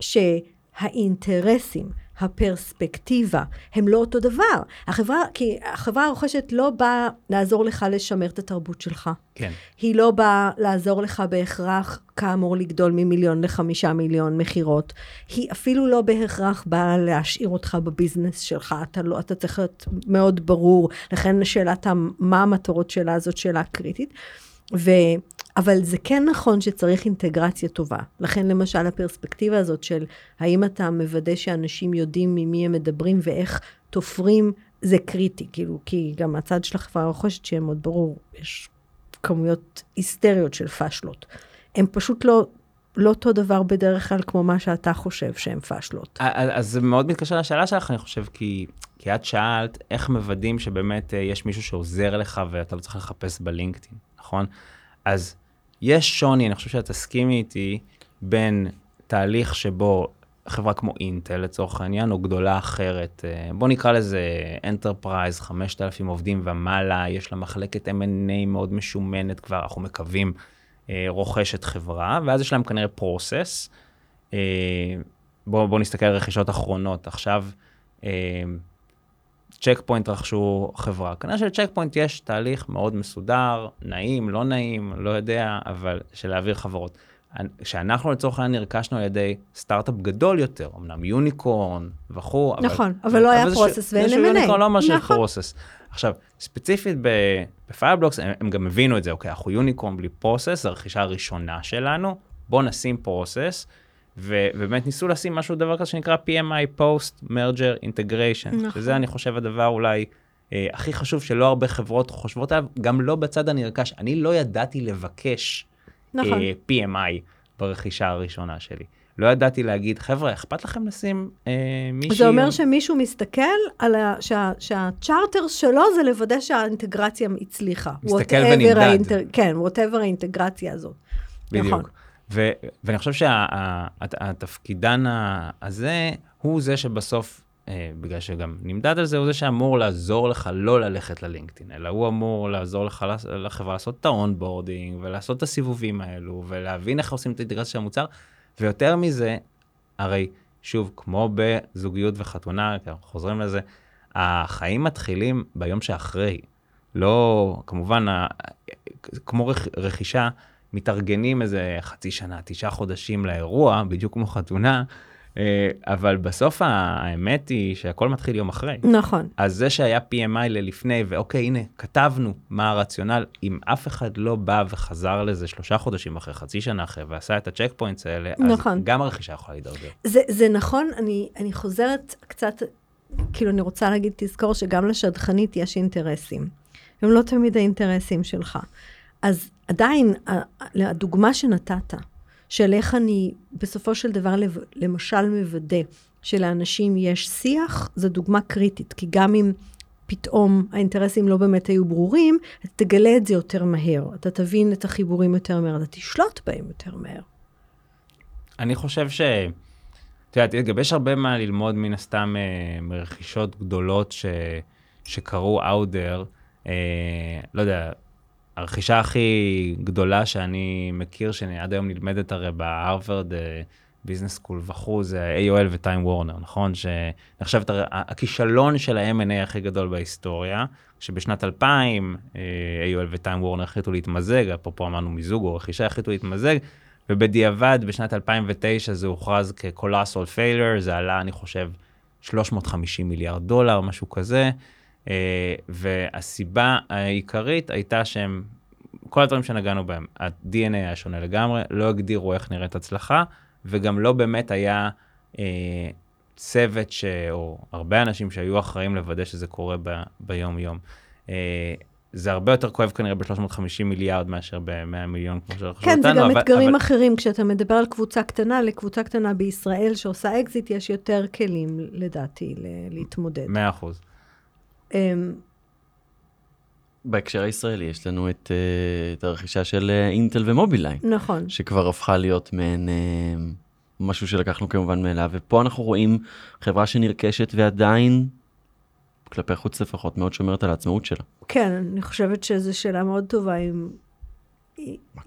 שהאינטרסים, הפרספקטיבה, הם לא אותו דבר. החברה, כי החברה הרוכשת לא באה לעזור לך לשמר את התרבות שלך. כן. היא לא באה לעזור לך בהכרח, כאמור, לגדול ממיליון לחמישה מיליון מחירות. היא אפילו לא בהכרח באה להשאיר אותך בביזנס שלך. אתה לא, אתה צריך להיות מאוד ברור. לכן שאלת מה המטרות שלה, זאת שאלה קריטית. ו... אבל זה כן נכון שצריך אינטגרציה טובה. לכן למשל הפרספקטיבה הזאת של האם אתה מוודא שאנשים יודעים ממי הם מדברים ואיך תופרים, זה קריטי, כאילו, כי גם הצד של החברה הרוכשת שהם עוד ברור, יש כמויות היסטריות של פשלות. הם פשוט לא, לא אותו דבר בדרך כלל כמו מה שאתה חושב שהם פשלות. אז זה מאוד מתקשר לשאלה שלך, אני חושב, כי, כי את שאלת איך מוודאים שבאמת יש מישהו שעוזר לך ואתה לא צריך לחפש בלינקדאין, נכון? אז... יש שוני, אני חושב שאת תסכימי איתי, בין תהליך שבו חברה כמו אינטל, לצורך העניין, או גדולה אחרת, בוא נקרא לזה Enterprise, חמשת אלפים עובדים ומעלה, יש לה מחלקת אם אנד איי מאוד משומנת כבר, אנחנו מקווים, רוכשת חברה, ואז יש להם כנראה פרוסס, בוא, בוא נסתכל על רכישות אחרונות, עכשיו, צ'ק פוינט רכשו חברה. כנראה שלצ'ק פוינט יש תהליך מאוד מסודר, נעים, לא נעים, לא יודע, אבל של להעביר חברות. שאנחנו לצורך העניין נרכשנו על ידי סטארט-אפ גדול יותר, אמנם יוניקורן וכו'. נכון, אבל, אבל לא אבל היה פרוסס ואין אמנה. יוניקורן לא משהו נכון. פרוסס. עכשיו, ספציפית בפיירבלוקס, הם, הם גם הבינו את זה, אוקיי, אנחנו יוניקורן בלי פרוסס, הרכישה הראשונה שלנו, בוא נשים פרוסס, ובאמת ניסו לשים משהו דבר כזה שנקרא P M I, Post Merger Integration, נכון. שזה אני חושב הדבר אולי אה, הכי חשוב, שלא הרבה חברות חושבות עליו, גם לא בצד הנרכש. אני לא ידעתי לבקש נכון. אה, P M I ברכישה הראשונה שלי. לא ידעתי להגיד, חבר'ה, אכפת לכם לשים אה, מישהו? זה אומר שמישהו מסתכל על ה... שה... שהצ'ארטר שלו זה לוודא שהאינטגרציה הצליחה. מסתכל ונמדד. האינטר... כן, whatever האינטגרציה הזאת. בדיוק. נכון. ו... ואני חושב שהתפקידן שה... הזה הוא זה שבסוף, אה, בגלל שגם נמדד על זה, הוא זה שאמור לעזור לך לא ללכת ללינקדאין, אלא הוא אמור לעזור לך לחברה לעשות את האונבורדינג, ולעשות את הסיבובים האלו, ולהבין איך עושים את האינטגרציה של המוצר, ויותר מזה, הרי שוב, כמו בזוגיות וחתונה, כי אנחנו חוזרים לזה, החיים מתחילים ביום שאחרי. לא, כמובן, כמו רכישה, מתארגנים איזה חצי שנה, תשעה חודשים לאירוע, בדיוק כמו חתונה, אבל בסוף האמת היא שהכל מתחיל יום אחרי. נכון. אז זה שהיה P M I ללפני, ואוקיי, הנה, כתבנו מה הרציונל, אם אף אחד לא בא וחזר לזה שלושה חודשים אחרי, חצי שנה אחרי, ועשה את הצ'ק פוינטס האלה, נכון. אז גם הרכישה יכולה להידרדר. זה, זה נכון, אני, אני חוזרת קצת, כאילו אני רוצה להגיד, תזכור שגם לשדכנית יש אינטרסים. הם לא תמיד האינטרסים שלך. אז עדיין, הדוגמה שנתת, של איך אני בסופו של דבר למשל מוודא שלאנשים יש שיח, זו דוגמה קריטית, כי גם אם פתאום האינטרסים לא באמת היו ברורים, אתה תגלה את זה יותר מהר, אתה תבין את החיבורים יותר מהר, אתה תשלוט בהם יותר מהר. אני חושב ש... אתה יודע, תגבש הרבה מה ללמוד מן הסתם מרכישות גדולות ש... שקרו out there, אה, לא יודע, הרכישה הכי גדולה שאני מכיר, שאני עד היום נלמדת הרי בהרווארד ביזנס סקול וכו', זה A O L וטיים וורנר, נכון? שנחשבת הכישלון של ה-M and A הכי גדול בהיסטוריה, שבשנת אלפיים A O L וטיים וורנר החליטו להתמזג, אפרופו אמרנו מיזוג או רכישה החליטו להתמזג, ובדיעבד בשנת אלפיים ותשע זה הוכרז כ-colossal failure, זה עלה אני חושב שלוש מאות וחמישים מיליארד דולר, משהו כזה, Uh, והסיבה העיקרית הייתה שהם, כל הדברים שנגענו בהם, ה-D N A היה שונה לגמרי, לא הגדירו איך נראית הצלחה, וגם לא באמת היה uh, צוות ש... או הרבה אנשים שהיו אחראים לוודא שזה קורה ב... ביום-יום. Uh, זה הרבה יותר כואב כנראה ב-שלוש מאות וחמישים מיליארד מאשר ב-מאה מיליון, כמו שאנחנו חושבים אותנו. כן, זה גם אתגרים אבל... אחרים, כשאתה מדבר על קבוצה קטנה, לקבוצה קטנה בישראל שעושה אקזיט, יש יותר כלים לדעתי ל- להתמודד. מאה אחוז. בהקשר הישראלי יש לנו את, את הרכישה של אינטל ומובילאיי, נכון. שכבר הפכה להיות מעין משהו שלקחנו כמובן מאליו, ופה אנחנו רואים חברה שנרכשת ועדיין, כלפי חוץ לפחות, מאוד שומרת על העצמאות שלה. כן, אני חושבת שזו שאלה מאוד טובה, אם,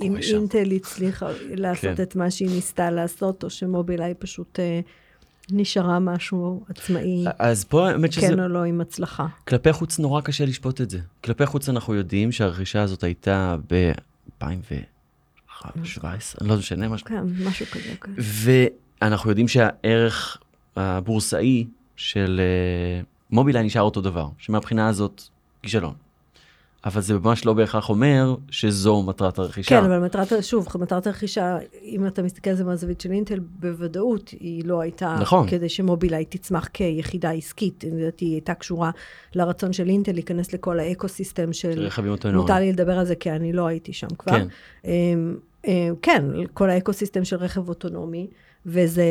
אם אינטל הצליחה לעשות כן. את מה שהיא ניסתה לעשות, או שמובילאיי פשוט... נשארה משהו עצמאי, אז פה, האמת שזה... כן או לא עם הצלחה. כלפי חוץ נורא קשה לשפוט את זה. כלפי חוץ אנחנו יודעים שהרכישה הזאת הייתה ב-אלפיים שבע עשרה, לא משנה, משהו. כן, משהו כזה, כן. ואנחנו יודעים שהערך הבורסאי של מובילאיי נשאר אותו דבר, שמבחינה הזאת כישלון. אבל זה ממש לא בהכרח אומר שזו מטרת הרכישה. כן, אבל מטרת, שוב, מטרת הרכישה, אם אתה מסתכל על זה מהזווית של אינטל, בוודאות היא לא הייתה, נכון. כדי שמובילאיי תצמח כיחידה עסקית, היא הייתה קשורה לרצון של אינטל, להיכנס לכל האקוסיסטם של... רכבים אוטונומיים. מותר לי לדבר על זה, כי אני לא הייתי שם כבר. כן. כן, כל האקוסיסטם של רכב אוטונומי, וזה...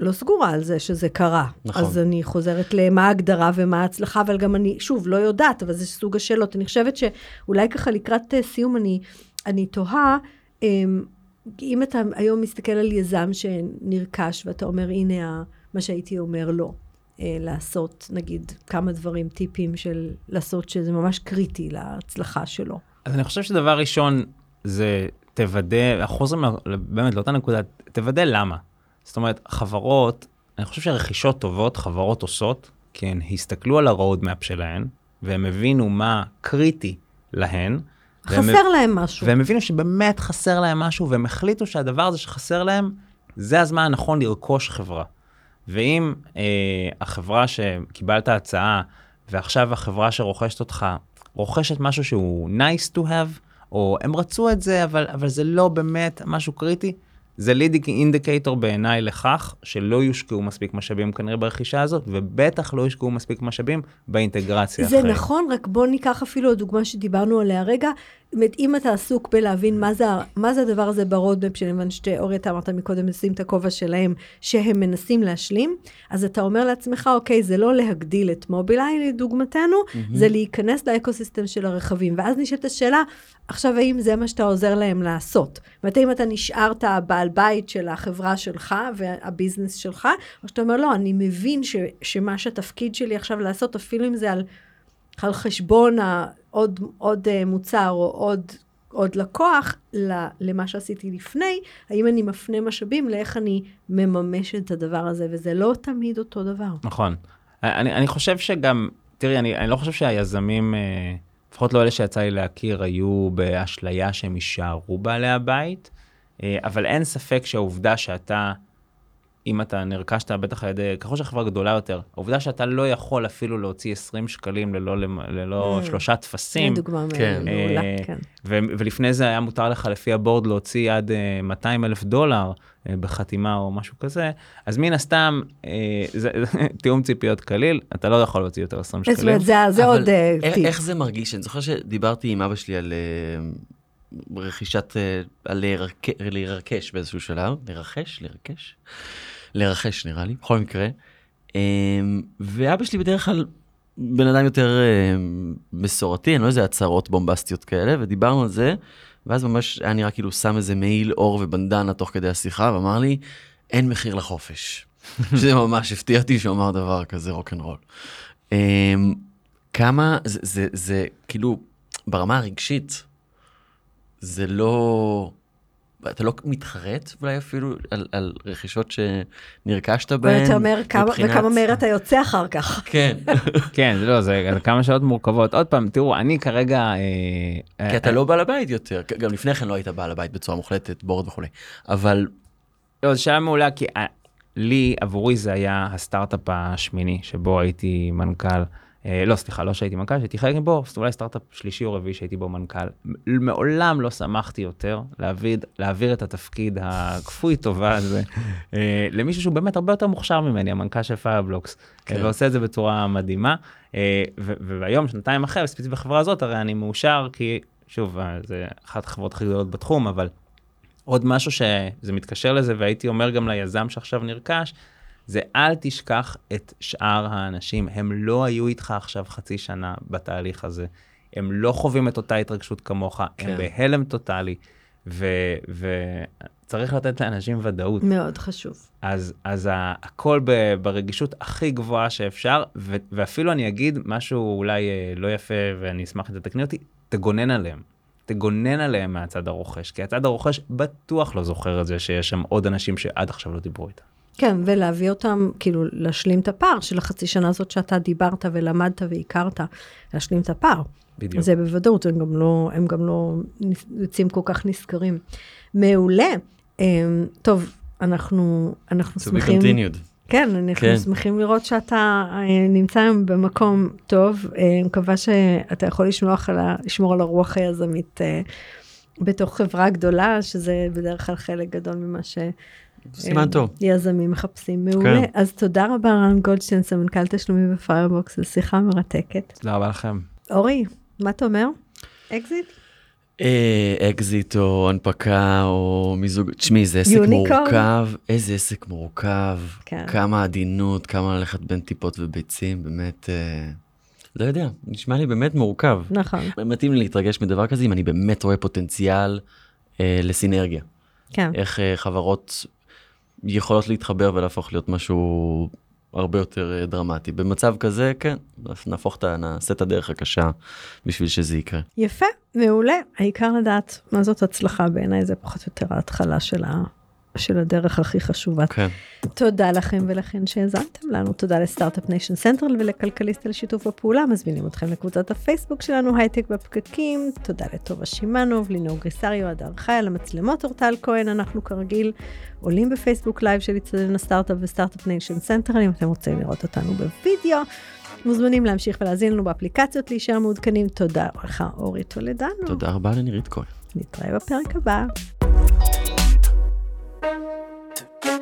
לא סגורה על זה שזה קרה. נכון. אז אני חוזרת למה ההגדרה ומה ההצלחה, אבל גם אני, שוב, לא יודעת, אבל זה סוג השאלות. אני חושבת שאולי ככה לקראת סיום אני, אני תוהה, אם אתה היום מסתכל על יזם שנרכש, ואתה אומר, הנה מה שהייתי אומר לא, לעשות, נגיד, כמה דברים, טיפים של לעשות, שזה ממש קריטי להצלחה שלו. אז אני חושב שדבר ראשון, זה תוודא, החוזר באמת לאותה נקודה, תוודא למה. זאת אומרת, חברות, אני חושב שהרכישות טובות, חברות עושות, כי הן הסתכלו על ה-roadmap שלהן, והן הבינו מה קריטי להן, חסר להם משהו. והם הבינו שבאמת חסר להם משהו, והם החליטו שהדבר הזה שחסר להם, זה הזמן הנכון לרכוש חברה. ואם אה, החברה שקיבלת הצעה, ועכשיו החברה שרוכשת אותך, רוכשת משהו שהוא nice to have, או הם רצו את זה, אבל, אבל זה לא באמת משהו קריטי, זה leading indicator בעיניי לכך, שלא יושקעו מספיק משאבים כנראה ברכישה הזאת, ובטח לא יושקעו מספיק משאבים באינטגרציה אחרת. זה נכון, רק בוא ניקח אפילו הדוגמה שדיברנו עליה רגע, אם אתה עסוק בלהבין מה זה, מה זה הדבר הזה ברודמפ, שלבן שתי אורי, אתה אמרת מקודם, נשים את הכובע שלהם, שהם מנסים להשלים, אז אתה אומר לעצמך, אוקיי, זה לא להגדיל את מובילאיי, לדוגמתנו, זה להיכנס לאקוסיסטם של הרכבים, ואז נשאלת השאלה, עכשיו האם זה מה שאתה עוזר להם לעשות? ואתה אם אתה נשארת בעל בית של החברה שלך, והביזנס שלך, או שאתה אומר, לא, אני מבין ש, שמה שהתפקיד שלי עכשיו לעשות, אפילו אם זה על, על חשבון ה... עוד, עוד מוצר או עוד, עוד לקוח למה שעשיתי לפני, האם אני מפנה משאבים לאיך אני מממש את הדבר הזה, וזה לא תמיד אותו דבר. נכון. אני, אני חושב שגם, תראי, אני, אני לא חושב שהיזמים, לפחות לא אלה שיצא לי להכיר, היו באשליה שהם יישארו בעלי הבית, אבל אין ספק שהעובדה שאתה, אם אתה נרכשת, בטח על ידי, ככל שהחברה גדולה יותר, העובדה שאתה לא יכול אפילו להוציא עשרים שקלים ללא, ללא שלושה תפסים. דוגמה מעולה, כן. ולפני זה היה מותר לך לפי הבורד להוציא עד מאתיים אלף דולר בחתימה או משהו כזה, אז מן הסתם, תיאום ציפיות קליל, אתה לא יכול להוציא יותר עשרים שקלים. זאת אומרת, זה עוד טיפ. איך זה מרגיש? אני זוכר שדיברתי עם אבא שלי על רכישת, על להירקש באיזשהו שלב, לרכש, לרכש. לרכש נראה לי, בכל מקרה, ואבא שלי בדרך כלל בן אדם יותר מסורתי, אני לא איזה הצהרות בומבסטיות כאלה, ודיברנו על זה, ואז ממש היה נראה כאילו שם איזה מעיל אור ובנדנה תוך כדי השיחה, ואמר לי, אין מחיר לחופש, שזה ממש הפתיע אותי שהוא אמר דבר כזה רוקנרול. כמה, זה, זה, זה כאילו ברמה הרגשית, זה לא... אתה לא מתחרט אולי אפילו על, על רכישות שנרכשת בהן. ואתה אומר מבחינת... כמה מהר אתה יוצא אחר כך. כן. כן, זה לא, זה כמה שעות מורכבות. עוד פעם, תראו, אני כרגע... אה, כי אתה אה, לא בעל הבית יותר. גם לפני כן לא היית בעל הבית בצורה מוחלטת, בורד וכו'. אבל... לא, זו שאלה מעולה, כי ה... לי, עבורי זה היה הסטארט-אפ השמיני, שבו הייתי מנכ"ל. לא, סליחה, לא שהייתי מנכ"ל, שהייתי חלק בו, אולי סטארט-אפ שלישי או רביעי שהייתי בו מנכ"ל. מעולם לא שמחתי יותר להעביר את התפקיד הכפוי טובה הזה למישהו שהוא באמת הרבה יותר מוכשר ממני, המנכ"ל של Fireblocks, ועושה את זה בצורה מדהימה. והיום, שנתיים אחרי, ספציפית בחברה הזאת, הרי אני מאושר, כי שוב, זה אחת החברות הכי גדולות בתחום, אבל עוד משהו שזה מתקשר לזה, והייתי אומר גם ליזם שעכשיו נרכש, זה אל תשכח את שאר האנשים, הם לא היו איתך עכשיו חצי שנה בתהליך הזה, הם לא חווים את אותה התרגשות כמוך, כן. הם בהלם טוטלי, וצריך ו- לתת לאנשים ודאות. מאוד חשוב. אז, אז ה- הכל ב- ברגישות הכי גבוהה שאפשר, ו- ואפילו אני אגיד משהו אולי לא יפה, ואני אשמח לתקני אותי, תגונן עליהם. תגונן עליהם מהצד הרוכש, כי הצד הרוכש בטוח לא זוכר את זה, שיש שם עוד אנשים שעד עכשיו לא דיברו איתם. כן, ולהביא אותם, כאילו, להשלים את הפער של החצי שנה הזאת שאתה דיברת ולמדת והכרת, להשלים את הפער. בדיוק. זה בוודאות, הם גם לא, הם גם לא יוצאים כל כך נזכרים. מעולה. טוב, אנחנו, אנחנו שמחים... כן, אנחנו שמחים לראות שאתה נמצא במקום טוב. אני מקווה שאתה יכול לשמור על הרוח היזמית בתוך חברה גדולה, שזה בדרך כלל חלק גדול ממה ש... סימן טוב. יזמים מחפשים מעולה. אז תודה רבה, רן גולדשטיין, סמנכ"ל תשלומים בפיירבוקס, זו שיחה מרתקת. תודה רבה לכם. אורי, מה אתה אומר? אקזיט? אקזיט או הנפקה או מיזוג, תשמעי, זה עסק מורכב, איזה עסק מורכב, כמה עדינות, כמה ללכת בין טיפות וביצים, באמת... לא יודע, נשמע לי באמת מורכב. נכון. מתאים לי להתרגש מדבר כזה, אם אני באמת רואה פוטנציאל לסינרגיה. כן. איך חברות... יכולות להתחבר ולהפוך להיות משהו הרבה יותר דרמטי. במצב כזה, כן, נהפוך את הסט הדרך הקשה בשביל שזה יקרה. יפה, מעולה. העיקר לדעת מה זאת הצלחה בעיניי, זה פחות או יותר ההתחלה של של הדרך הכי חשובה. כן. תודה לכם ולכן שהזמתם לנו, תודה לסטארט-אפ ניישן סנטרל ולכלכליסט על שיתוף הפעולה, מזמינים אתכם לקבוצת הפייסבוק שלנו, הייטק בפקקים, תודה לטובה שימנוב, לינאו גריסריו, עד ערכה, על המצלמות אורטל כהן, אנחנו כרגיל עולים בפייסבוק לייב של יצדן הסטארט-אפ וסטארט-אפ ניישן סנטרל, אם אתם רוצים לראות אותנו בווידאו, מוזמנים להמשיך ולהזין לנו באפליקציות, להישאר מעודכנים, תודה לך אורי תולדנו. תודה רבה לנירית כהן. נתראה בפרק הבא.